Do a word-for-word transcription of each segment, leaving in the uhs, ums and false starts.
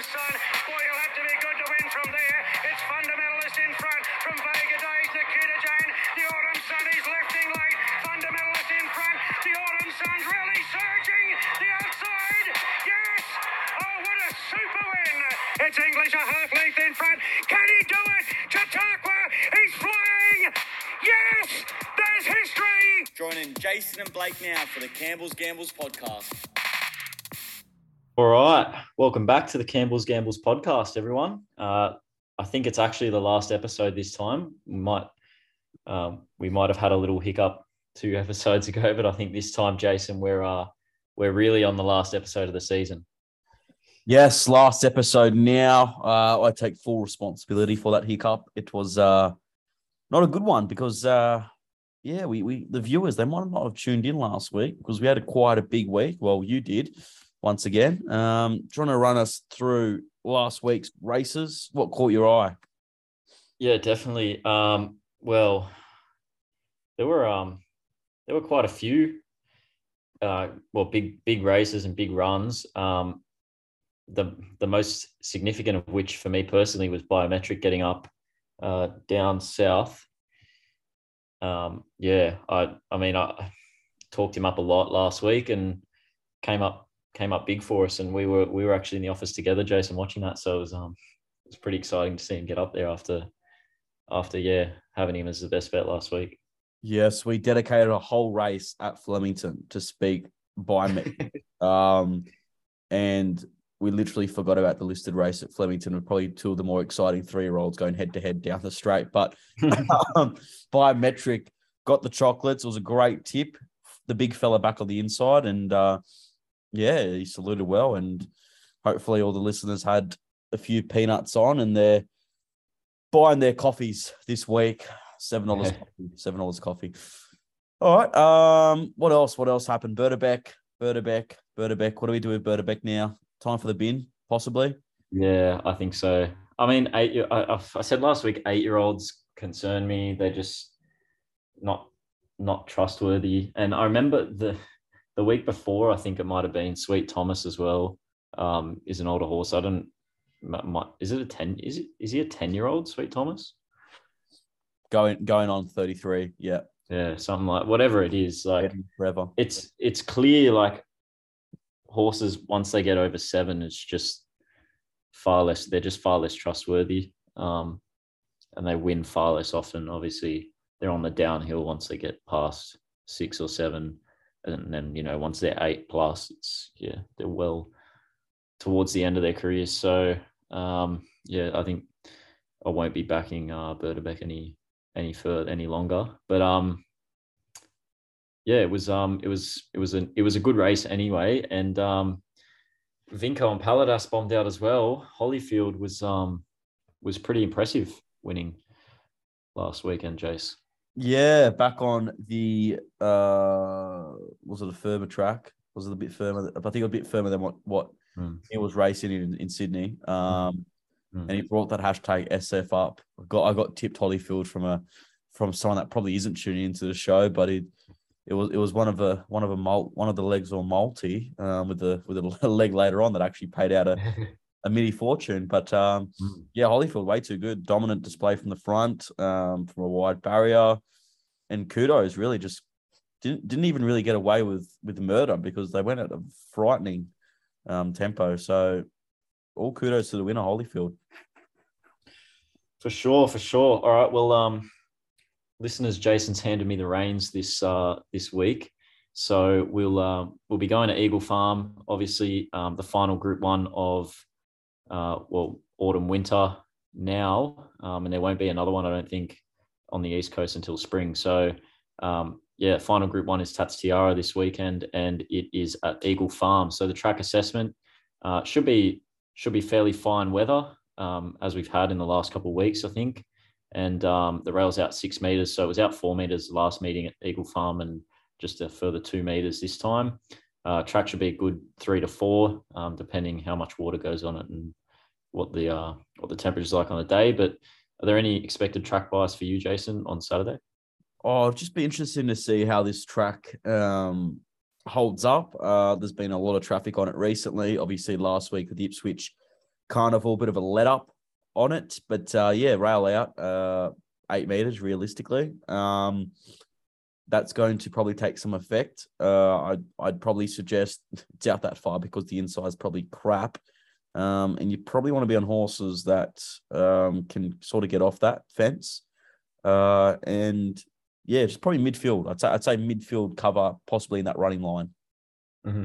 home, son. Boy, you'll have to be good to win from there. It's fundamentalist in front. From Vega Days, Nikita Jane. The Autumn Sun is lifting late. Fundamentalist in front. The Autumn Sun's really surging. The outside. Yes. Oh, what a super win. It's English a half length in front. Can he do it? Chautauqua is flying. Yes. There's history. Joining Jason and Blake now for the Campbell's Gambles podcast. All right, welcome back to the Campbell's Gambles podcast, everyone. Uh, I think it's actually the last episode this time. We might um, we might have had a little hiccup two episodes ago, but I think this time, Jason, we're uh, we're really on the last episode of the season. Yes, last episode now. Uh, I take full responsibility for that hiccup. It was uh, not a good one because uh, yeah, we we the viewers, they might not have tuned in last week because we had a quite a big week. Well, you did. Once again, um, trying to run us through last week's races. What caught your eye? Yeah, definitely. Um, well, there were um, there were quite a few, uh, well, big big races and big runs. Um, the the most significant of which for me personally was Biometric getting up uh, down south. Um, yeah, I I mean I talked him up a lot last week and came up. came up big for us, and we were we were actually in the office together, Jason, watching that. So it was um it was pretty exciting to see him get up there after after yeah having him as the best bet last week. Yes, we dedicated a whole race at Flemington to speak by me, um, and we literally forgot about the listed race at Flemington, with probably two of the more exciting three year olds going head to head down the straight. But um, Biometric got the chocolates. It was a great tip. The big fella back on the inside, and. Uh, Yeah, he saluted well, and hopefully all the listeners had a few peanuts on and they're buying their coffees this week. seven dollars yeah. coffee, seven dollars coffee. All right. Um, what else? What else happened? Bertabeck, Bertabeck, Bertabeck. What do we do with Bertabeck now? Time for the bin, possibly? Yeah, I think so. I mean, eight. I, I said last week, eight-year-olds concern me. They're just not not trustworthy. And I remember the... The week before, I think it might have been Sweet Thomas as well. Um, is an older horse. I don't. My, is it a ten? Is it? Is he a ten-year-old? Sweet Thomas, going going on thirty-three. Yeah, yeah, something like whatever it is. Like forever. It's it's clear. Like horses, once they get over seven, it's just far less. They're just far less trustworthy, um, and they win far less often. Obviously, they're on the downhill once they get past six or seven. And then, you know, once they're eight plus, it's, yeah, they're well towards the end of their careers. So, um, yeah, I think I won't be backing uh, Bertabeck any any further, any longer. But, um, yeah, it was um, it was it was an it was a good race anyway. And um, Vinko and Paladus bombed out as well. Holyfield was um was pretty impressive winning last weekend, Jace. Yeah, back on the, uh, was it a firmer track? Was it a bit firmer? I think a bit firmer than what, what mm. he was racing in, in Sydney. Um, mm. And he brought that hashtag S F up. I got, I got tipped Holyfield from a, from someone that probably isn't tuning into the show, but it, it was, it was one of a, one of a malt, one of the legs or multi, um, with the, with a leg later on that actually paid out a, a mini fortune. But um, mm. yeah, Holyfield way too good. Dominant display from the front, um, from a wide barrier, and kudos really just didn't didn't even really get away with with murder because they went at a frightening um, tempo. So all kudos to the winner, Holyfield. For sure, for sure. All right, well, um, listeners, Jason's handed me the reins this uh, this week. So we'll uh, we'll be going to Eagle Farm. Obviously, um, the final Group One of Uh, well, autumn, winter now, um, and there won't be another one, I don't think, on the East Coast until spring. So, um, yeah, final Group One is Tats Tiara this weekend, and it is at Eagle Farm. So the track assessment uh, should be should be fairly fine weather, um, as we've had in the last couple of weeks, I think. And um, the rail's out six metres, so it was out four metres last meeting at Eagle Farm, and just a further two metres this time. Uh, track should be a good three to four, um, depending how much water goes on it and what the uh, what the temperature's like on the day. But are there any expected track buys for you, Jason, on Saturday? Oh, it'd just be interesting to see how this track um, holds up. Uh, there's been a lot of traffic on it recently. Obviously, last week with Ipswich carnival, bit of a let up on it. But uh, yeah, rail out, uh, eight meters realistically. Um, that's going to probably take some effect. Uh, I'd, I'd probably suggest it's out that far because the inside's probably crap. Um, and you probably want to be on horses that um, can sort of get off that fence. Uh, and yeah, it's probably midfield. I'd say, I'd say midfield cover, possibly in that running line. Mm-hmm.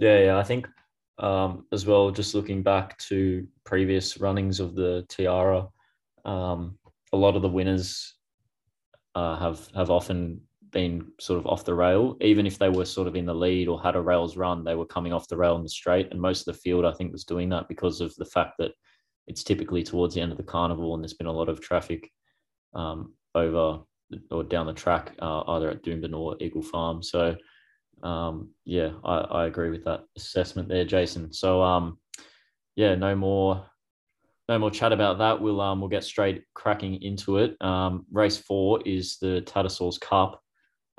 Yeah, yeah. I think um, as well, just looking back to previous runnings of the Tiara, um, a lot of the winners uh, have have often been sort of off the rail. Even if they were sort of in the lead or had a rails run, they were coming off the rail in the straight. And most of the field, I think, was doing that because of the fact that it's typically towards the end of the carnival and there's been a lot of traffic um, over or down the track, uh, either at Doomben or Eagle Farm. So, um, yeah, I, I agree with that assessment there, Jason. So, um, yeah, no more... No more chat about that. We'll um we'll get straight cracking into it. Um, race four is the Tattersalls Cup,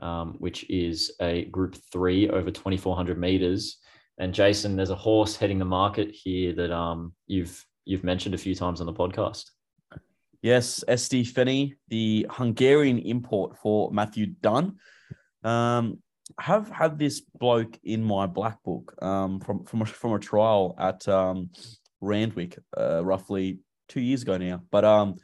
um, which is a Group Three over twenty-four hundred meters. And Jason, there's a horse heading the market here that um you've you've mentioned a few times on the podcast. Yes, S D Fenney, the Hungarian import for Matthew Dunn. Um, have had this bloke in my black book um from from a, from a trial at um. Randwick, uh, roughly two years ago now, but um,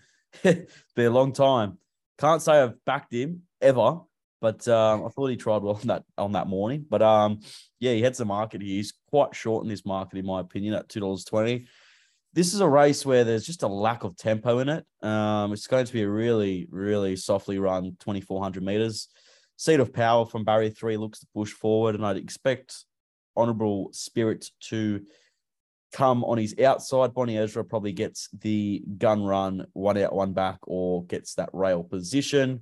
it's been a long time. Can't say I've backed him ever, but um, I thought he tried well on that on that morning. But um, yeah, he heads the market. He's quite short in this market, in my opinion, at two dollars twenty. This is a race where there's just a lack of tempo in it. Um, it's going to be a really, really softly run twenty four hundred meters. Seat of Power from Barrier Three looks to push forward, and I'd expect Honorable Spirit to come on his outside. Bonnie Ezra probably gets the gun run, one out, one back, or gets that rail position.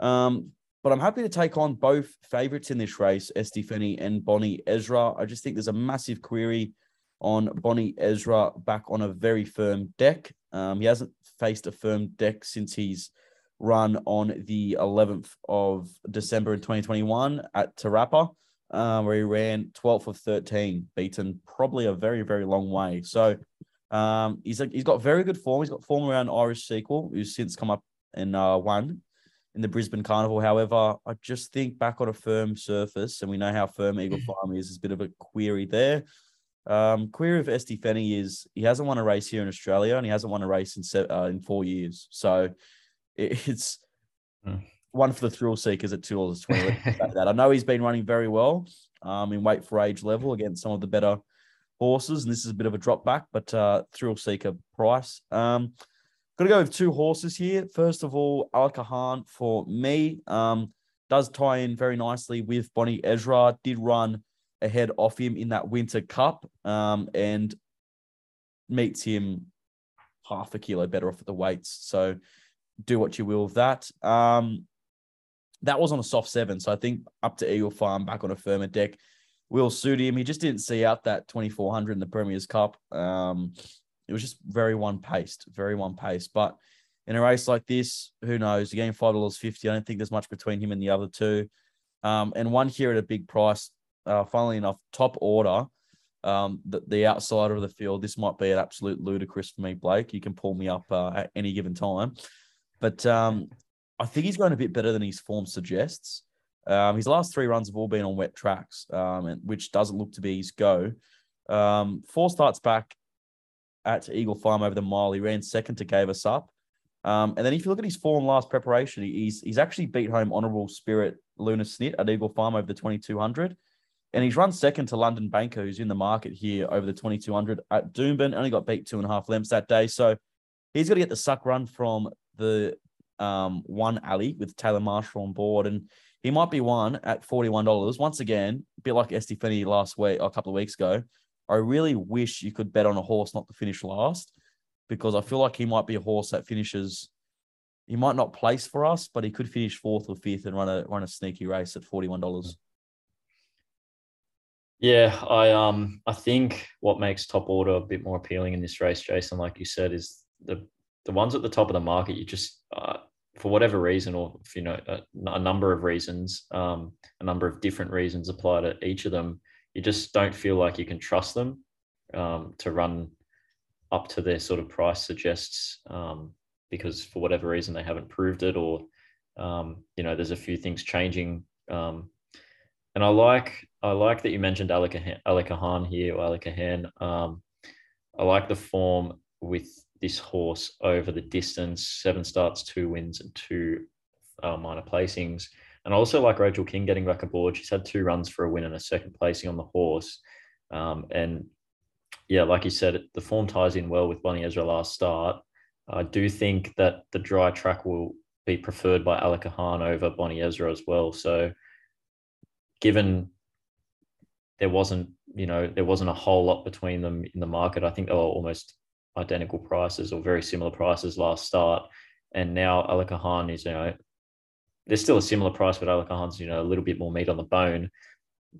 Um, but I'm happy to take on both favourites in this race, Estefani and Bonnie Ezra. I just think there's a massive query on Bonnie Ezra back on a very firm deck. Um, he hasn't faced a firm deck since he's run on the eleventh of December in twenty twenty-one at Tarapa. Uh, where he ran twelfth of thirteen, beaten probably a very, very long way. So um, he's a, he's got very good form. He's got form around Irish Sequel, who's since come up and uh, won in the Brisbane Carnival. However, I just think back on a firm surface, and we know how firm Eagle Farm is, is a bit of a query there. Um, query of Estefani is he hasn't won a race here in Australia, and he hasn't won a race in, se- uh, in four years. So it, it's... Mm. One for the thrill seekers at two dollars twenty. I know he's been running very well um, in weight for age level against some of the better horses, and this is a bit of a drop back, but uh, thrill seeker price. Um, Got to go with two horses here. First of all, Alkahan for me um, does tie in very nicely with Bonnie Ezra. Did run ahead of him in that Winter Cup um, and meets him half a kilo better off at the weights. So do what you will with that. Um, That was on a soft seven, so I think up to Eagle Farm, back on a firmer deck, will suit him. He just didn't see out that twenty-four hundred in the Premier's Cup. Um, it was just very one-paced, very one-paced. But in a race like this, who knows? Again, five dollars fifty. I don't think there's much between him and the other two. Um, and one here at a big price, uh, funnily enough, top order, um, the, the outsider of the field. This might be an absolute ludicrous for me, Blake. You can pull me up uh, at any given time. But... Um, I think he's going a bit better than his form suggests. Um, his last three runs have all been on wet tracks, um, and, which doesn't look to be his go. Um, four starts back at Eagle Farm over the mile, he ran second to Gave Us Up. Um, and then if you look at his form last preparation, he's he's actually beat home Honourable Spirit Luna Snit at Eagle Farm over the twenty-two hundred. And he's run second to London Banker, who's in the market here over the twenty-two hundred at Doomben. Only got beat two and a half lengths that day. So he's got to get the suck run from the... Um, one alley with Taylor Marshall on board, and he might be one at forty-one dollars. Once again, a bit like Estefani last week, or a couple of weeks ago, I really wish you could bet on a horse not to finish last, because I feel like he might be a horse that finishes. He might not place for us, but he could finish fourth or fifth and run a run a sneaky race at forty-one dollars. Yeah, I um I think what makes top order a bit more appealing in this race, Jason, like you said, is the the ones at the top of the market. You just uh, for whatever reason, or you know, a, a number of reasons, um, a number of different reasons apply to each of them. You just don't feel like you can trust them um, to run up to their sort of price suggests, um, because for whatever reason they haven't proved it, or um, you know, there's a few things changing. Um, and I like I like that you mentioned Alkahan, Alkahan here, or Alkahan. Um, I like the form with this horse over the distance, seven starts, two wins, and two uh, minor placings. And I also like Rachel King getting back aboard. She's had two runs for a win and a second placing on the horse. Um, and yeah, like you said, the form ties in well with Bonnie Ezra last start. I do think that the dry track will be preferred by Alkahan over Bonnie Ezra as well. So given there wasn't, you know, there wasn't a whole lot between them in the market, I think they were almost identical prices or very similar prices last start. And now Alkahan is, you know, there's still a similar price, but Alkahan's, you know, a little bit more meat on the bone,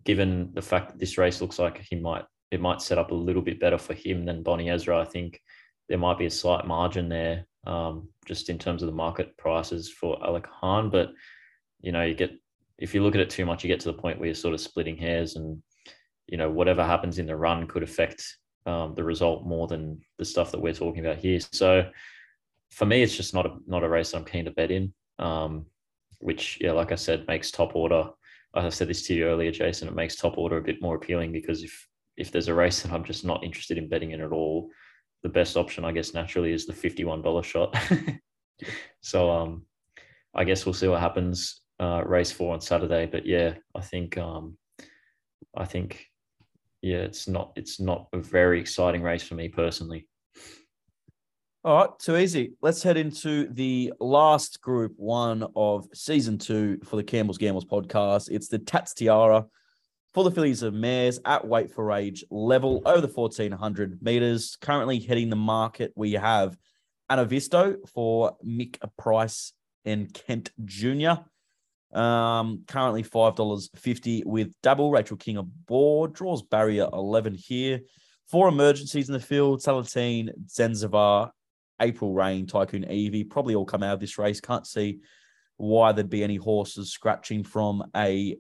given the fact that this race looks like he might, it might set up a little bit better for him than Bonnie Ezra. I think there might be a slight margin there, um, just in terms of the market prices for Alkahan. But, you know, you get, if you look at it too much, you get to the point where you're sort of splitting hairs, and, you know, whatever happens in the run could affect um, the result more than the stuff that we're talking about here. So for me, it's just not a, not a race that I'm keen to bet in, um, which, yeah, like I said, makes top order. I said this to you earlier, Jason, it makes top order a bit more appealing, because if, if there's a race that I'm just not interested in betting in at all, the best option, I guess, naturally is the fifty-one dollars shot. So um, I guess we'll see what happens uh, race four on Saturday. But yeah, I think, um, I think, yeah, it's not, it's not a very exciting race for me personally. All right, too easy. Let's head into the last group one of season two for the Campbell's Gambles podcast. It's the Tats Tiara for the fillies of mares at weight for age level over the fourteen hundred meters. Currently heading the market, we have Anavisto for Mick Price and Kent Junior Um, currently five dollars fifty with double Rachel King aboard. Draws barrier eleven here. Four emergencies in the field: Salatine, Zanzibar, April Rain, Tycoon Evie, probably all come out of this race. Can't see why there'd be any horses scratching from a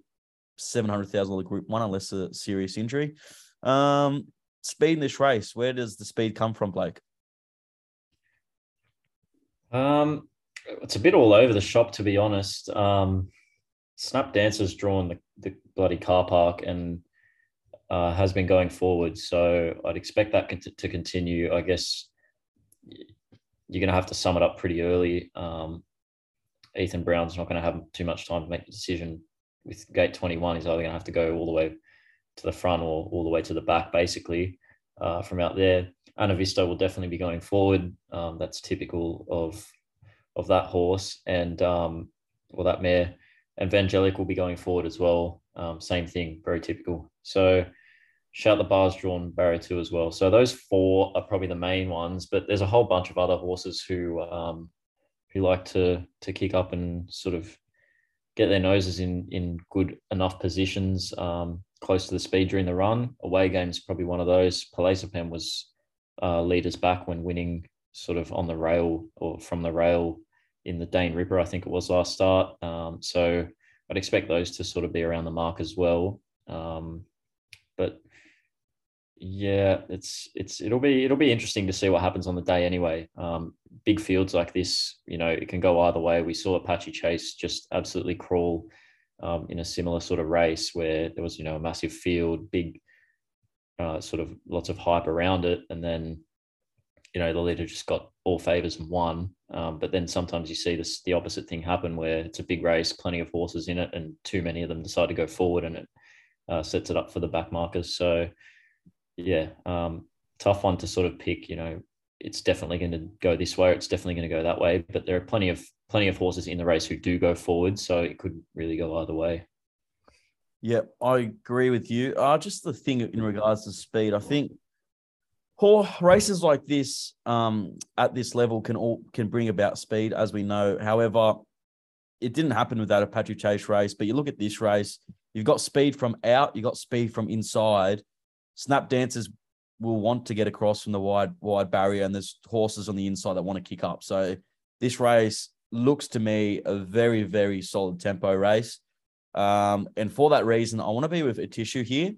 seven hundred thousand dollars group one, unless a serious injury. Um, speed in this race, where does the speed come from, Blake? Um, it's a bit all over the shop, to be honest. Um, Snap Dancer's drawn the, the bloody car park and uh, has been going forward. So I'd expect that to continue. I guess you're going to have to sum it up pretty early. Um, Ethan Brown's not going to have too much time to make the decision with gate twenty-one. He's either going to have to go all the way to the front or all the way to the back, basically, uh, from out there. Anavisto will definitely be going forward. Um, that's typical of of that horse and, um, well, that mare. And Vangelic will be going forward as well. Um, same thing, very typical. So Shout the Bar's drawn barrier two as well. So those four are probably the main ones, but there's a whole bunch of other horses who um, who like to to kick up and sort of get their noses in in good enough positions, um, close to the speed during the run. Away game's probably one of those. Palazzopen was uh, leaders back when winning sort of on the rail or from the rail in the Dane Ripper, I think it was, last start. Um, so I'd expect those to sort of be around the mark as well. Um, but yeah, it's it's it'll be it'll be interesting to see what happens on the day anyway. Um, big fields like this, you know, it can go either way. We saw Apache Chase just absolutely crawl um, in a similar sort of race where there was, you know, a massive field, big uh, sort of lots of hype around it, and then, you know, the leader just got all favors and won. Um, but then sometimes you see this the opposite thing happen where it's a big race, plenty of horses in it, and too many of them decide to go forward, and it uh, sets it up for the back markers. So yeah, um, tough one to sort of pick. You know, it's definitely going to go this way, or it's definitely going to go that way. But there are plenty of plenty of horses in the race who do go forward, so it could really go either way. Yeah, I agree with you. Uh, just the thing in regards to speed, I think poor races like this um, at this level can all can bring about speed, as we know. However, it didn't happen with that Apache Chase race. But you look at this race, you've got speed from out, you've got speed from inside. Snap Dancers will want to get across from the wide wide barrier, and there's horses on the inside that want to kick up. So this race looks to me a very, very solid tempo race. Um, and for that reason, I want to be with Atishu here.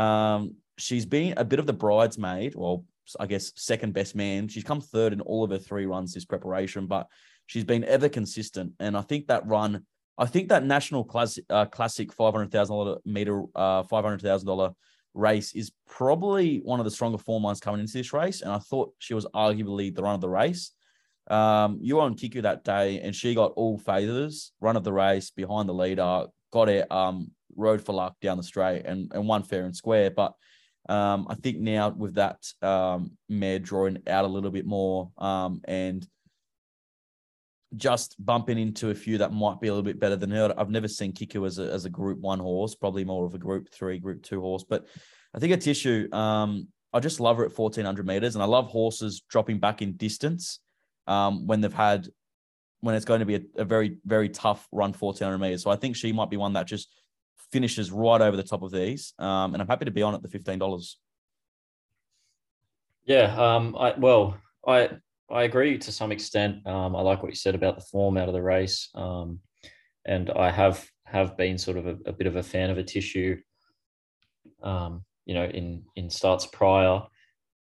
Um, she's been a bit of the bridesmaid, well, I guess, second best man. She's come third in all of her three runs this preparation, but she's been ever consistent. And I think that run, I think that National Classic, uh, classic five hundred thousand dollars meter, uh, five hundred thousand dollars race is probably one of the stronger form lines coming into this race. And I thought she was arguably the run of the race. Um, you were on Kiku that day, and she got all favours, run of the race, behind the leader, got it, um, rode for luck down the straight, and, and won fair and square. But um, I think now with that um, mare drawing out a little bit more um, and just bumping into a few that might be a little bit better than her. I've never seen Kiku as a, as a group one horse, probably more of a group three, group two horse. But I think Atishu, um, I just love her at fourteen hundred metres, and I love horses dropping back in distance um, when they've had, when it's going to be a, a very, very tough run fourteen hundred metres. So I think she might be one that just finishes right over the top of these. Um, and I'm happy to be on at the fifteen dollars. Yeah, um, I well, I... I agree to some extent. Um, I like what you said about the form out of the race. Um, and I have have been sort of a, a bit of a fan of Atishu, um, you know, in, in starts prior.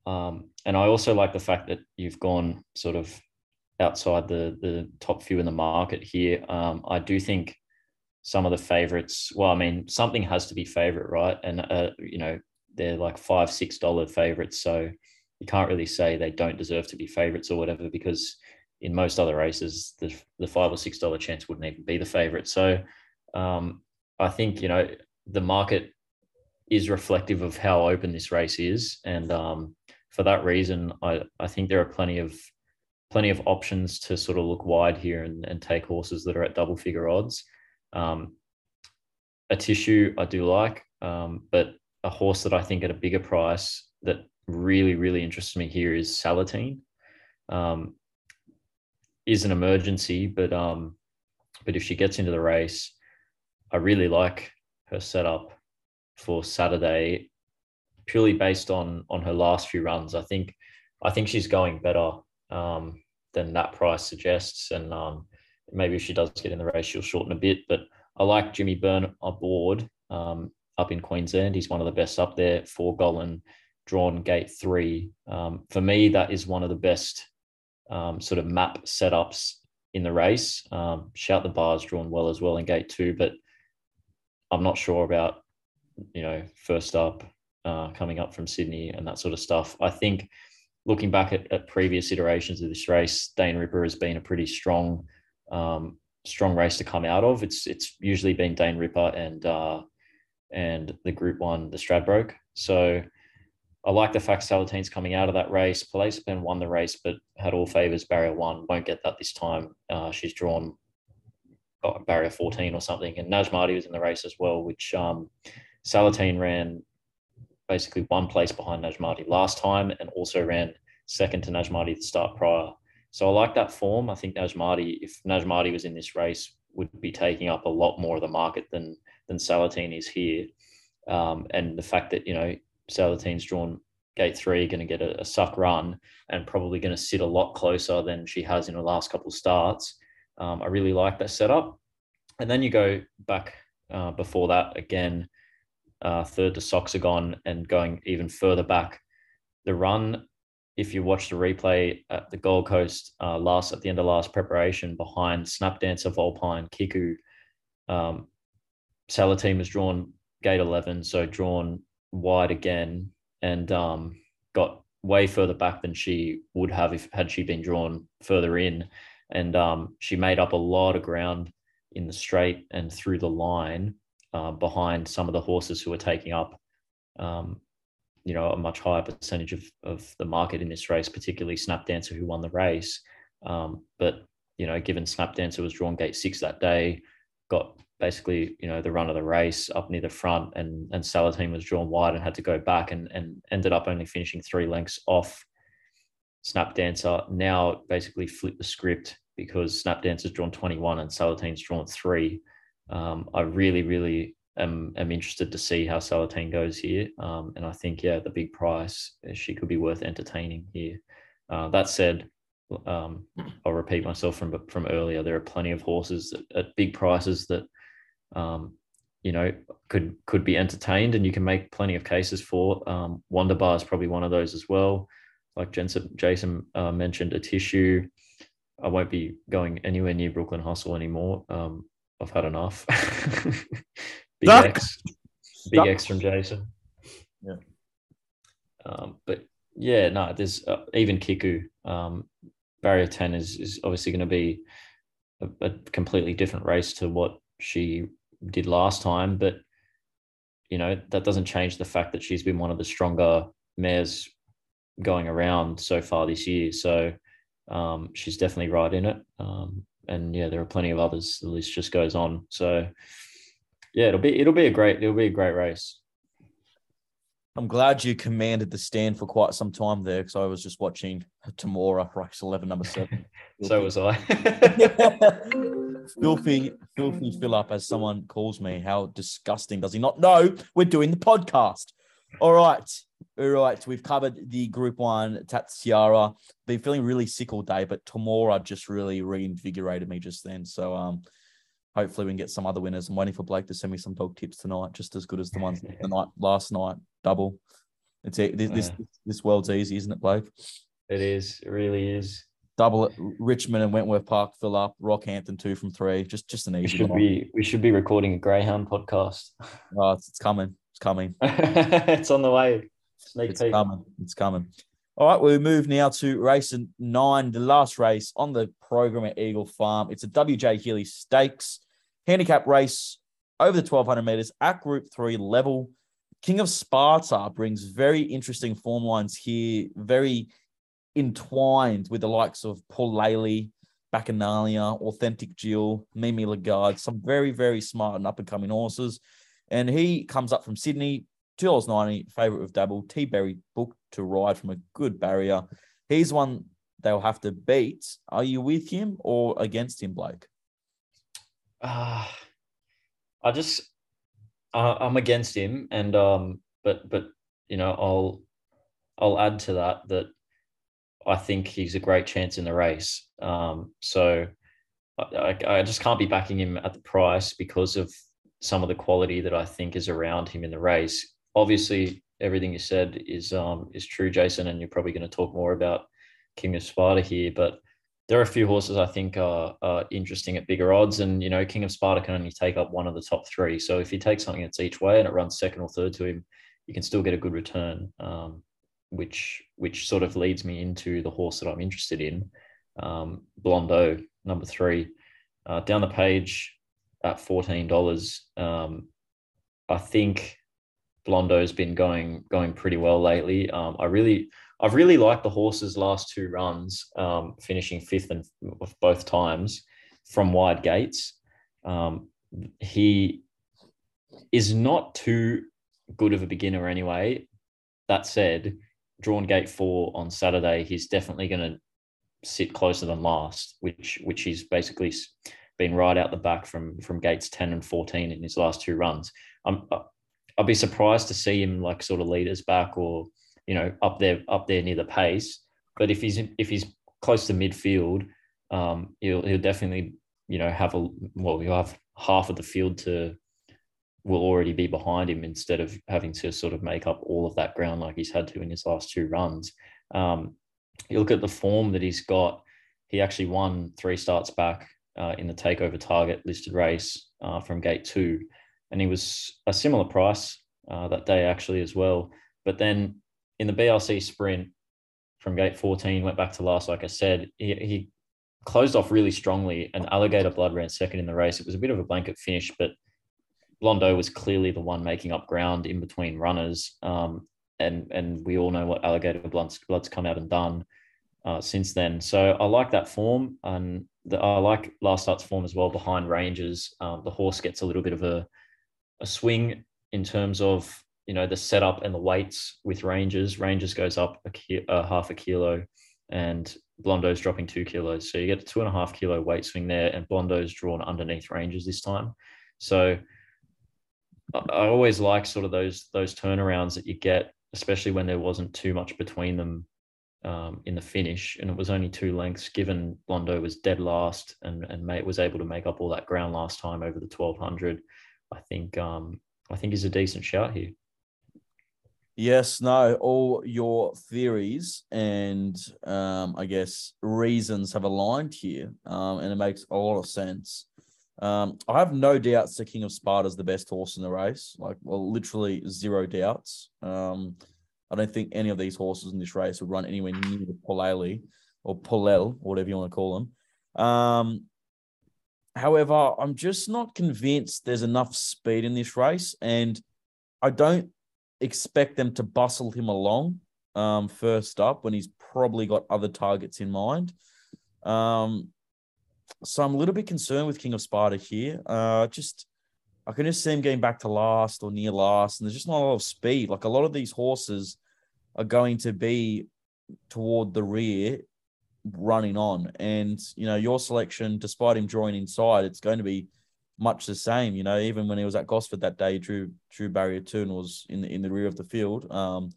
Um, and I also like the fact that you've gone sort of outside the, the top few in the market here. Um, I do think some of the favourites, well, I mean, something has to be favourite, right? And, uh, you know, they're like five dollars, six dollars favourites. So you can't really say they don't deserve to be favourites or whatever, because in most other races, the the five or six dollar chance wouldn't even be the favourite. So um, I think, you know, the market is reflective of how open this race is, and um, for that reason, I I think there are plenty of plenty of options to sort of look wide here and, and take horses that are at double figure odds. Um, Atishu I do like, um, but a horse that I think at a bigger price that really, really interests me here is Salatine. Um, is an emergency, but um, but if she gets into the race, I really like her setup for Saturday, purely based on on her last few runs. I think I think she's going better um, than that price suggests, and um, maybe if she does get in the race, she'll shorten a bit. But I like Jimmy Byrne aboard um, up in Queensland. He's one of the best up there for Golan, drawn gate three. Um, for me, that is one of the best um, sort of map setups in the race. Um, Shout the Bar's drawn well as well in gate two, but I'm not sure about, you know, first up uh, coming up from Sydney and that sort of stuff. I think looking back at, at previous iterations of this race, Dane Ripper has been a pretty strong, um, strong race to come out of. It's it's usually been Dane Ripper and uh, and the Group One, the Stradbroke. So I like the fact Salatine's coming out of that race. Palacepen won the race, but had all favours barrier one. Won't get that this time. Uh, she's drawn oh, barrier fourteen or something. And Najmardi was in the race as well, which um, Salatine ran basically one place behind Najmardi last time, and also ran second to Najmardi the start prior. So I like that form. I think Najmardi, if Najmardi was in this race, would be taking up a lot more of the market than than Salatine is here. Um, and the fact that, you know, Salatine's drawn gate three, going to get a, a suck run and probably going to sit a lot closer than she has in her last couple starts. Um, I really like that setup. And then you go back uh, before that again, uh, third to Soxagon, and going even further back. The run, if you watch the replay at the Gold Coast uh, last at the end of last preparation behind Snapdancer, Volpine, Kiku, um, Salatine was drawn gate eleven, so drawn wide again, and um, got way further back than she would have if had she been drawn further in, and um, she made up a lot of ground in the straight and through the line uh, behind some of the horses who were taking up, um, you know, a much higher percentage of of the market in this race, particularly Snapdancer, who won the race. Um, but you know, given Snapdancer was drawn gate six that day, got basically, you know, the run of the race up near the front, and and Salatine was drawn wide and had to go back, and and ended up only finishing three lengths off Snapdancer. Now basically flipped the script because Snapdancer's drawn twenty-one and Salatine's drawn three. Um, I really, really am, am interested to see how Salatine goes here. Um, and I think, yeah, the big price, she could be worth entertaining here. Uh, that said, um, I'll repeat myself from, from earlier. There are plenty of horses that, at big prices that, um you know, could could be entertained, and you can make plenty of cases for. um Wonder Bar is probably one of those as well. like Jensen, Jason uh, mentioned, Atishu. I won't be going anywhere near Brooklyn Hustle anymore. Um, I've had enough. Big Duck. X. Big Duck. X from Jason. Yeah. Um, but yeah, no, there's uh, even Kiku. Um, Barrier ten is, is obviously going to be a, a completely different race to what she did last time. But, you know, that doesn't change the fact that she's been one of the stronger mares going around so far this year. So um, she's definitely right in it. Um, and yeah, there are plenty of others. The list just goes on. So yeah, it'll be, it'll be a great, it'll be a great race. I'm glad you commanded the stand for quite some time there, because I was just watching Tamora, Rex eleven, number seven. So was I. filthy, filthy fill-up, as someone calls me. How disgusting. Does he not know we're doing the podcast? All right. All right. We've covered the Group one, Tatsiara. Been feeling really sick all day, but Tamora just really reinvigorated me just then. So um, hopefully we can get some other winners. I'm waiting for Blake to send me some dog tips tonight, just as good as the ones the night last night. Double. It's this, yeah. this this world's easy, isn't it, Blake? It is. It really is. Double at Richmond and Wentworth Park, fill up. Rockhampton two from three. Just just an easy. We should one. be we should be recording a Greyhound podcast. Oh, it's, it's coming. It's coming. It's on the way. Sneak it's peek. coming. It's coming. All right, we move now to race nine, the last race on the program at Eagle Farm. It's a W J Healy Stakes handicap race over the twelve hundred meters at Group Three level. King of Sparta brings very interesting form lines here, very entwined with the likes of Paul Laley, Bacchanalia, Authentic Jill, Mimi Lagarde, some very, very smart and up-and-coming horses. And he comes up from Sydney, two dollars ninety, favourite with Dabble, T-Berry booked to ride from a good barrier. He's one they'll have to beat. Are you with him or against him, Blake? Uh, I just... Uh, I'm against him, and um, but but you know, I'll I'll add to that that I think he's a great chance in the race. Um, so I, I just can't be backing him at the price because of some of the quality that I think is around him in the race. Obviously, everything you said is um is true, Jason, and you're probably going to talk more about King of Sparta here, but there are a few horses I think are, are interesting at bigger odds, and, you know, King of Sparta can only take up one of the top three. So if you take something that's each way and it runs second or third to him, you can still get a good return, um, which which sort of leads me into the horse that I'm interested in, um, Blondeau, number three. Uh, down the page at fourteen dollars, um, I think Blondeau's been going going pretty well lately. Um, I really... I've really liked the horse's last two runs, um, finishing fifth and f- both times from wide gates. Um, he is not too good of a beginner anyway. That said, drawn gate four on Saturday, he's definitely going to sit closer than last, which which he's basically been right out the back from from gates ten and fourteen in his last two runs. I'm, I'd be surprised to see him like sort of lead us back or, you know, up there, up there near the pace. But if he's if he's close to midfield, um, he'll he'll definitely, you know, have a well, he'll have half of the field to will already be behind him instead of having to sort of make up all of that ground like he's had to in his last two runs. Um, you look at the form that he's got. He actually won three starts back uh, in the Takeover Target listed race uh, from gate two, and he was a similar price uh, that day actually as well. But then in the B R C sprint from gate fourteen, went back to last, like I said. He, he closed off really strongly, and Alligator Blood ran second in the race. It was a bit of a blanket finish, but Blondeau was clearly the one making up ground in between runners. Um, and and we all know what Alligator Blood's, Blood's come out and done uh, since then. So I like that form, and the, I like last start's form as well behind Rangers. Um, the horse gets a little bit of a, a swing in terms of, you know, the setup and the weights with Rangers. Rangers goes up a ki- uh, half a kilo, and Blondeau's dropping two kilos. So you get a two and a half kilo weight swing there, and Blondeau's drawn underneath Rangers this time. So I always like sort of those those turnarounds that you get, especially when there wasn't too much between them um, in the finish, and it was only two lengths given Blondeau was dead last, and and mate was able to make up all that ground last time over the twelve hundred. I think um, I think he's a decent shout here. Yes, no, all your theories and um, I guess reasons have aligned here, um, and it makes a lot of sense. Um, I have no doubts the King of Sparta is the best horse in the race, like well, literally zero doubts. Um, I don't think any of these horses in this race would run anywhere near the Polele or Polel, whatever you want to call them. Um, however, I'm just not convinced there's enough speed in this race, and I don't expect them to bustle him along um, first up when he's probably got other targets in mind. Um So I'm a little bit concerned with King of Sparta here. Uh, just I can just see him getting back to last or near last, and there's just not a lot of speed. Like a lot of these horses are going to be toward the rear running on. And, you know, your selection, despite him drawing inside, it's going to be much the same. You know, even when he was at Gosford that day, he drew, drew barrier two and was in the, in the rear of the field. Um,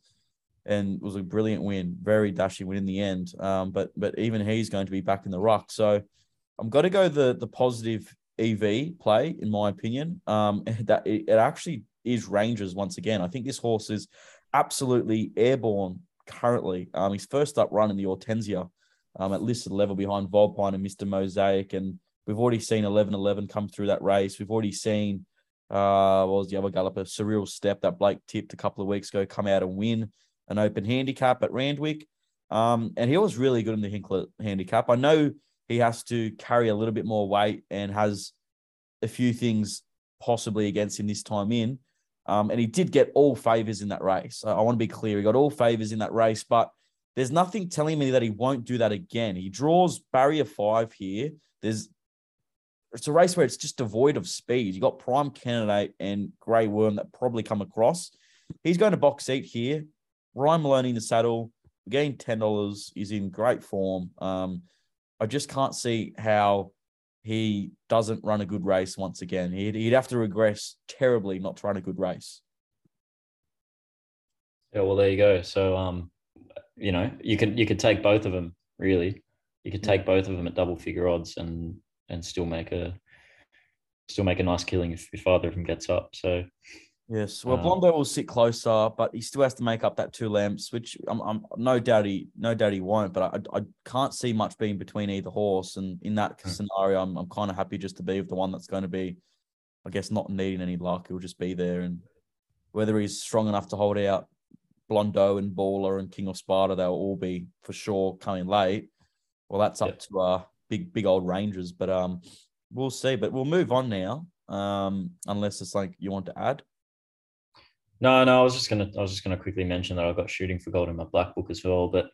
and it was a brilliant win, very dashing win in the end. Um, but, but even he's going to be back in the ruck. So I'm going to go the the positive E V play, in my opinion. Um, that it, it actually is Rangers once again. I think this horse is absolutely airborne currently. Um, his first up run in the Hortensia um, at listed level behind Volpine and Mister Mosaic. And we've already seen eleven eleven come through that race. We've already seen, uh, what was the other galloper? Surreal Step that Blake tipped a couple of weeks ago, come out and win an open handicap at Randwick. Um, and he was really good in the Hinkler handicap. I know he has to carry a little bit more weight and has a few things possibly against him this time in. Um, and he did get all favors in that race. I, I want to be clear. He got all favors in that race, but there's nothing telling me that he won't do that again. He draws barrier five here. There's, it's a race where it's just devoid of speed. You got Prime Candidate and Grey Worm that probably come across. He's going to box eight here. Ryan Maloney in the saddle. We're getting ten dollars. He's in great form. Um, I just can't see how he doesn't run a good race once again. He'd, he'd have to regress terribly not to run a good race. Yeah, well, there you go. So, um, you know, you could you could take both of them, really. You could take both of them at double figure odds and and still make a still make a nice killing if, if either of them gets up. So, yes, well, um, Blondeau will sit closer, but he still has to make up that two lamps, which I'm, I'm no doubt he no doubt he won't. But I I can't see much being between either horse, and in that hmm. scenario, I'm I'm kind of happy just to be with the one that's going to be, I guess, not needing any luck. He'll just be there, and whether he's strong enough to hold out Blondeau and Baller and King of Sparta, they'll all be for sure coming late. Well, that's up yep. to uh big big old Rangers, but um we'll see. But we'll move on now, um unless it's like you want to add. No, no, I was just gonna, I was just gonna quickly mention that I've got Shooting for Gold in my black book as well. But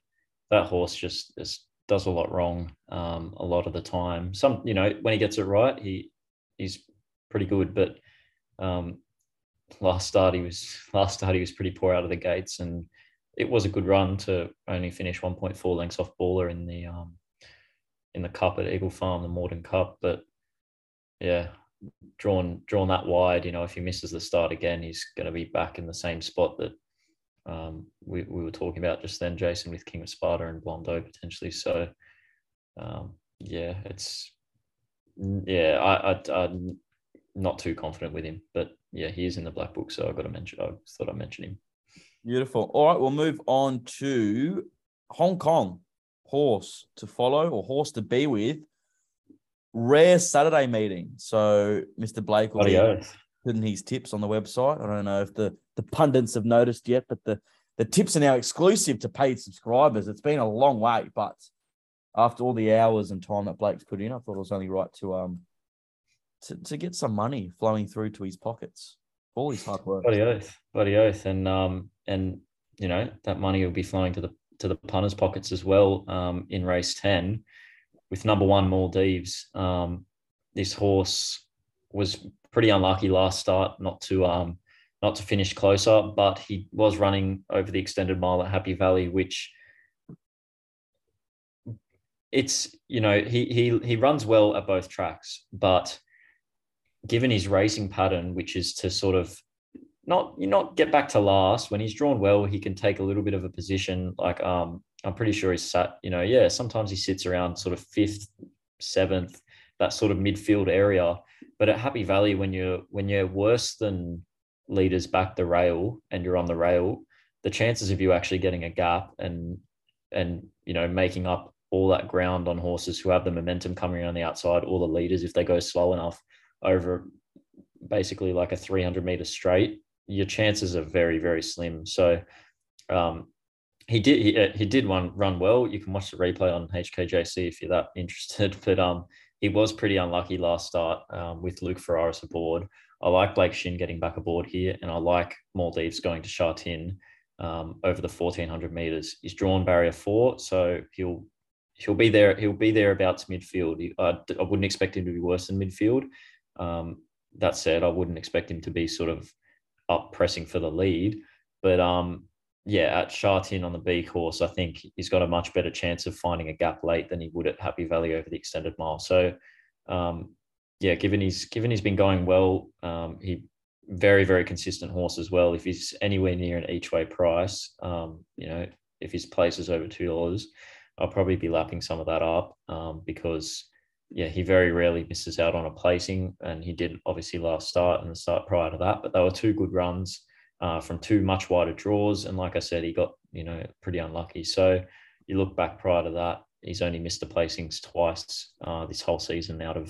that horse just, just does a lot wrong, um, a lot of the time. Some, you know, when he gets it right, he, he's pretty good. But um, last start he was, last start he was pretty poor out of the gates, and it was a good run to only finish one point four lengths off Baller in the, um, in the Cup at Eagle Farm, the Morden Cup. But yeah, drawn drawn that wide, you know, if he misses the start again, he's going to be back in the same spot that um we, we were talking about just then, Jason, with King of Sparta and Blondeau potentially. So um yeah, it's yeah I, I I'm not too confident with him, but yeah, he is in the black book, so I've got to mention, I thought I'd mention him. Beautiful. All right, we'll move on to Hong Kong, horse to follow or horse to be with. Rare Saturday meeting. So Mister Blake will be putting his tips on the website. I don't know if the, the pundits have noticed yet, but the, the tips are now exclusive to paid subscribers. It's been a long wait, but after all the hours and time that Blake's put in, I thought it was only right to um to, to get some money flowing through to his pockets. All his hard work. Bloody oath. Bloody oath. And um and you know, that money will be flowing to the to the punters' pockets as well, um, in race ten. With number one, Maldives. Um, this horse was pretty unlucky last start, not to um, not to finish closer, but he was running over the extended mile at Happy Valley, which it's, you know, he he he runs well at both tracks, but given his racing pattern, which is to sort of not you not get back to last, when he's drawn well, he can take a little bit of a position, like um. I'm pretty sure he's sat, you know, yeah, sometimes he sits around sort of fifth, seventh, that sort of midfield area. But at Happy Valley, when you're, when you're worse than leaders back the rail and you're on the rail, the chances of you actually getting a gap and, and, you know, making up all that ground on horses who have the momentum coming around the outside, all the leaders, if they go slow enough over basically like a three hundred meter straight, your chances are very, very slim. So um, he did, he, he did one run well. You can watch the replay on H K J C if you're that interested, but um, he was pretty unlucky last start um, with Luke Ferraris aboard. I like Blake Shin getting back aboard here, and I like Maldives going to Sha Tin um, over the fourteen hundred meters. He's drawn barrier four, so he'll he'll be there. He'll be thereabouts midfield. He, I, I wouldn't expect him to be worse than midfield. Um, that said, I wouldn't expect him to be sort of up pressing for the lead. But um, yeah, at Sha Tin on the B course, I think he's got a much better chance of finding a gap late than he would at Happy Valley over the extended mile. So. Um, Yeah, given he's given he's been going well, um, he very very consistent horse as well. If he's anywhere near an each way price, um, you know, if his place is over two dollars, I'll probably be lapping some of that up um, because yeah, he very rarely misses out on a placing, and he did obviously last start and the start prior to that. But they were two good runs uh, from two much wider draws, and like I said, he got you know pretty unlucky. So you look back prior to that, he's only missed the placings twice uh, this whole season out of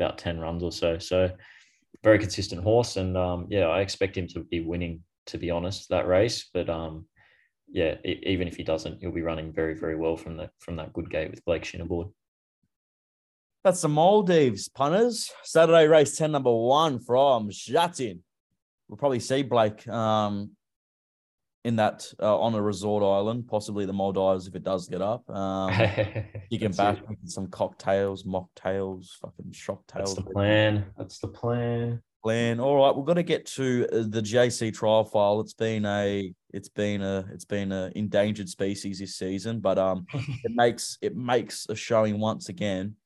about ten runs or so. So very consistent horse. And um, yeah, I expect him to be winning, to be honest, that race. But um, yeah, it, even if he doesn't, he'll be running very, very well from the, from that good gate with Blake Shin aboard. That's the Maldives, punters. Saturday race ten, number one from Sha Tin. We'll probably see Blake um, in that uh, on a resort island, possibly the Maldives if it does get up. Um, you can back some cocktails, mocktails, fucking shocktails. That's the plan. That's the plan. Plan. All right, we've got to get to the J C trial file. It's been a, it's been a, it's been a endangered species this season, but um, it makes it makes a showing once again.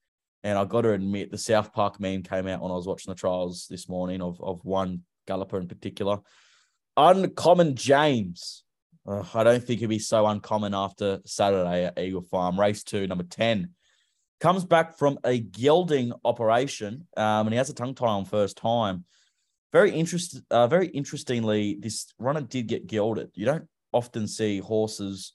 And I got to admit, the South Park meme came out when I was watching the trials this morning of of one galloper in particular. Uncommon James. Uh, I don't think he'll be so uncommon after Saturday at Eagle Farm. Race two, number ten. Comes back from a gelding operation, um, and he has a tongue tie on first time. Very interest, uh, very interestingly, this runner did get gelded. You don't often see horses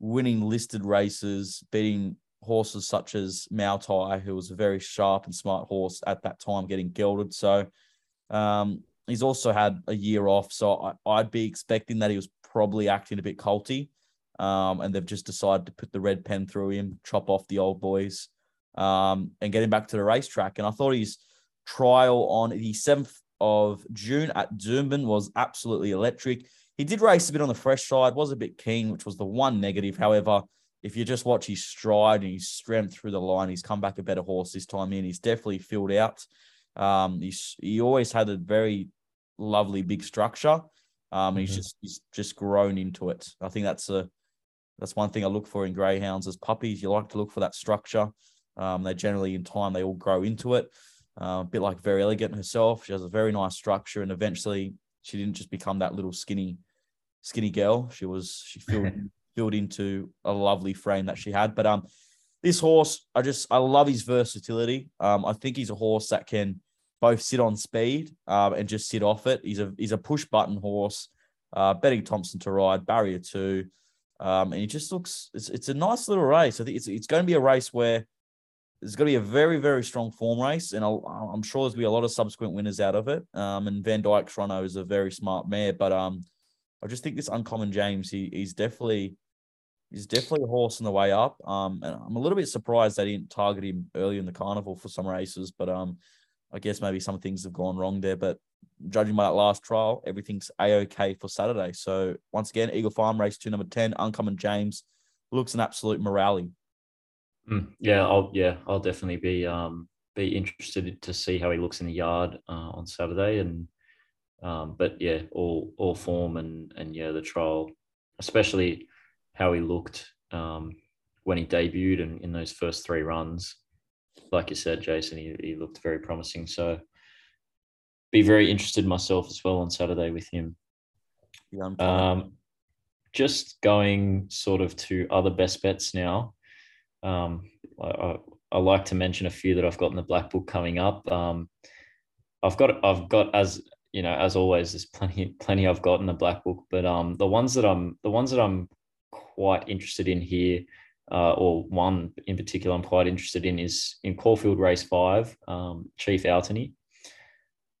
winning listed races, beating horses such as Mautai, who was a very sharp and smart horse at that time, getting gelded. So, um, he's also had a year off, so I, I'd be expecting that he was probably acting a bit colty, um, and they've just decided to put the red pen through him, chop off the old boys, um, and get him back to the racetrack. And I thought his trial on the seventh of June at Doomben was absolutely electric. He did race a bit on the fresh side, was a bit keen, which was the one negative. However, if you just watch his stride and his strength through the line, he's come back a better horse this time in. He's definitely filled out. Um, he's, he always had a very lovely big structure. Um, he's mm-hmm. just he's just grown into it. I think that's a that's one thing I look for in greyhounds as puppies. You like to look for that structure. Um, they generally in time they all grow into it. Uh, a bit like Very Elegant herself. She has a very nice structure, and eventually she didn't just become that little skinny skinny girl. She was she filled filled into a lovely frame that she had. But um, this horse, I just I love his versatility. Um, I think he's a horse that can both sit on speed um, and just sit off it. He's a he's a push-button horse, uh, Betty Thompson to ride, barrier two. Um, and he just looks, it's, it's a nice little race. I think it's it's going to be a race where there's going to be a very, very strong form race, and I'll, I'm sure there's going to be a lot of subsequent winners out of it. Um, and Van Dyke Toronto is a very smart mare, but um, I just think this Uncommon James, he he's definitely, he's definitely a horse on the way up. Um, and I'm a little bit surprised they didn't target him early in the carnival for some races, but um. I guess maybe some things have gone wrong there, but judging by that last trial, everything's A-OK for Saturday. So once again, Eagle Farm race two, number ten, Uncommon James looks an absolute morale. Mm, yeah, I'll yeah, I'll definitely be um be interested to see how he looks in the yard uh, on Saturday. And um, but yeah, all all form and and yeah, the trial, especially how he looked um when he debuted and in those first three runs. Like you said, Jason, he, he looked very promising. So be very interested myself as well on Saturday with him. Yeah, um, just going sort of to other best bets now. Um, I, I, I like to mention a few that I've got in the black book coming up. Um, I've got, I've got as you know, as always, there's plenty plenty I've got in the black book, but um the ones that I'm the ones that I'm quite interested in here, uh, or one in particular I'm quite interested in, is in Caulfield Race Five, um, Chief Altony.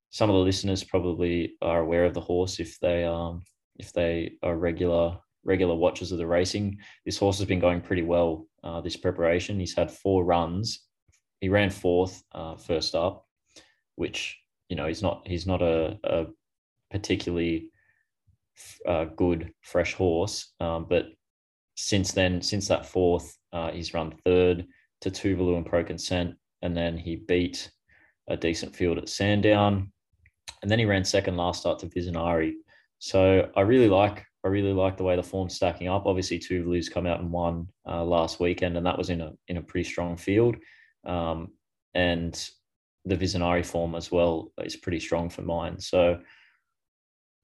Some of the listeners probably are aware of the horse if they um if they are regular regular watchers of the racing. This horse has been going pretty well uh, this preparation. He's had four runs. He ran fourth uh, first up, which, you know, he's not he's not a, a particularly uh, good fresh horse. Um, but since then, since that fourth, uh, he's run third to Tuvalu and Pro Consent, and then he beat a decent field at Sandown, and then he ran second last start to Visionari. So I really like I really like the way the form's stacking up. Obviously, Tuvalu's come out and won uh, last weekend, and that was in a in a pretty strong field. Um, and the Visionari form as well is pretty strong for mine. So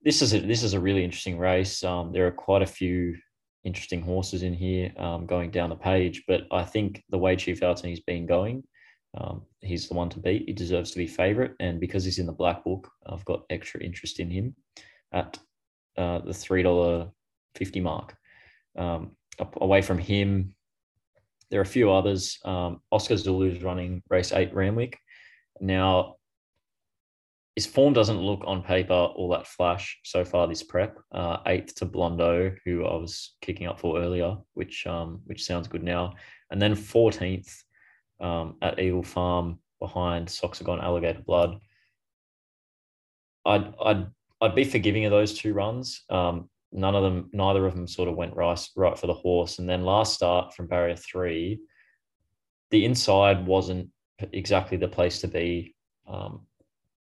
this is a, this is a really interesting race. Um, there are quite a few interesting horses in here um, going down the page, but I think the way Chief Altony's been going, um, he's the one to beat. He deserves to be favourite, and because he's in the black book, I've got extra interest in him at uh, the three dollars fifty mark. Um, away from him, there are a few others. Um, Oscar Zulu's running race eight, Randwick. Now, his form doesn't look on paper all that flash so far this prep. Uh, eighth to Blondeau, who I was kicking up for earlier, which um, which sounds good now. And then fourteenth um, at Eagle Farm behind Soxagon, Alligator Blood. I'd, I'd, I'd be forgiving of those two runs. Um, None of them, neither of them sort of went right, right for the horse. And then last start from barrier three, the inside wasn't exactly the place to be um,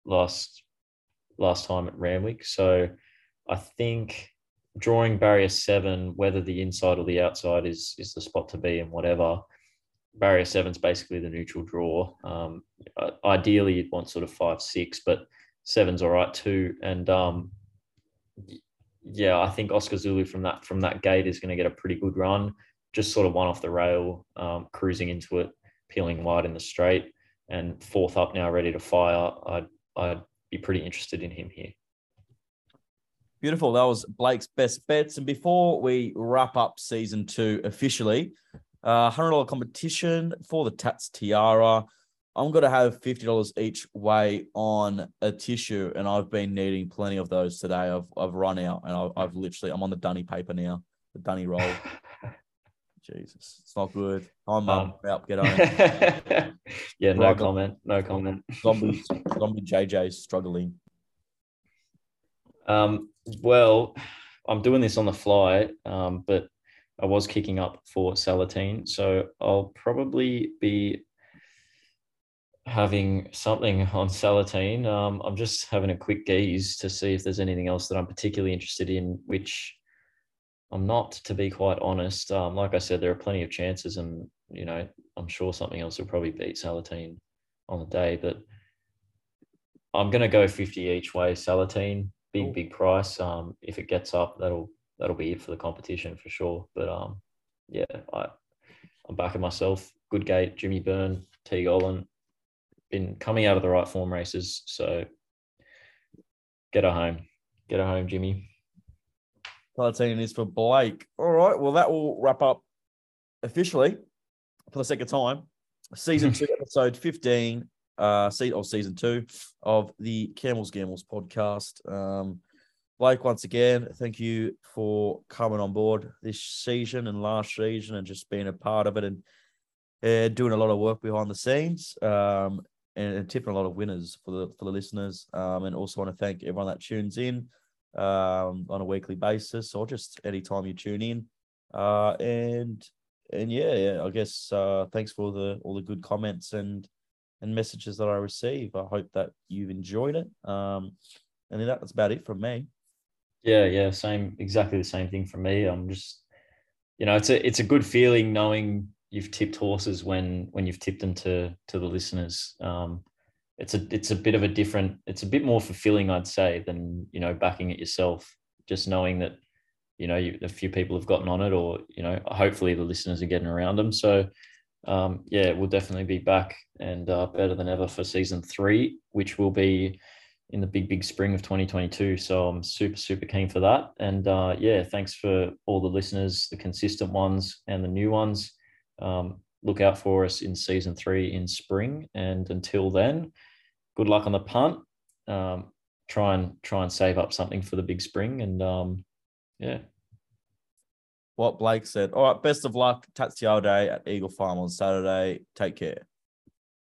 last last time at Randwick. So I think drawing barrier seven, whether the inside or the outside is is the spot to be and whatever, barrier seven's basically the neutral draw. Um, ideally, you'd want sort of five, six, but seven's all right too. And um yeah, I think Oscar Zulu from that from that gate is going to get a pretty good run. Just sort of one off the rail, um, cruising into it, peeling wide in the straight, and fourth up now, ready to fire. I'd I'd be pretty interested in him here. Beautiful. That was Blake's best bets. And before we wrap up season two officially, uh, one hundred dollars competition for the Tats Tiara. I'm going to have fifty dollars each way on a tissue, and I've been needing plenty of those today. I've I've run out, and I've, I've literally, I'm on the dunny paper now, the dunny roll. Jesus, it's not good. I'm um, about to get on. Yeah, no Rob, comment, no comment. Zombie, zombie J J's struggling. Um, well, I'm doing this on the fly, um, but I was kicking up for Salatine, so I'll probably be having something on Salatine. Um, I'm just having a quick gaze to see if there's anything else that I'm particularly interested in, which I'm not, to be quite honest. Um, like I said, there are plenty of chances, and, you know, I'm sure something else will probably beat Salatine on the day, but I'm going to go fifty each way. Salatine, big, Ooh. big price. Um, if it gets up, that'll, that'll be it for the competition for sure. But um, yeah, I, I'm backing myself. Good gate, Jimmy Byrne, T. Golan. Been coming out of the right form races, so get her home. Get her home, Jimmy. Salatine is for Blake. All right, well, that will wrap up officially for the second time. Season two, episode fifteen, uh, or season two of the Campbell's Gambles podcast. Um, Blake, once again, thank you for coming on board this season and last season and just being a part of it, and uh, doing a lot of work behind the scenes. Um, and tipping a lot of winners for the for the listeners, um, and also want to thank everyone that tunes in um, on a weekly basis, or just any time you tune in. Uh, and and yeah, yeah I guess uh, thanks for all the all the good comments and and messages that I receive. I hope that you've enjoyed it. Um, and then that's about it from me. Yeah, yeah, same, exactly the same thing from me. I'm just, you know, it's a it's a good feeling knowing you've tipped horses when when you've tipped them to to the listeners. Um, it's a it's a bit of a different, it's a bit more fulfilling, I'd say, than, you know, backing it yourself. Just knowing that, you know, you, a few people have gotten on it, or, you know, hopefully the listeners are getting around them. So um, yeah, we'll definitely be back and uh, better than ever for season three, which will be in the big, big spring of twenty twenty-two. So I'm super, super keen for that. And uh, yeah, thanks for all the listeners, the consistent ones and the new ones. Um, look out for us in season three in spring. And until then, good luck on the punt. Um, try and try and save up something for the big spring. And um, yeah. What Blake said. All right, best of luck. Tatsio Day at Eagle Farm on Saturday. Take care.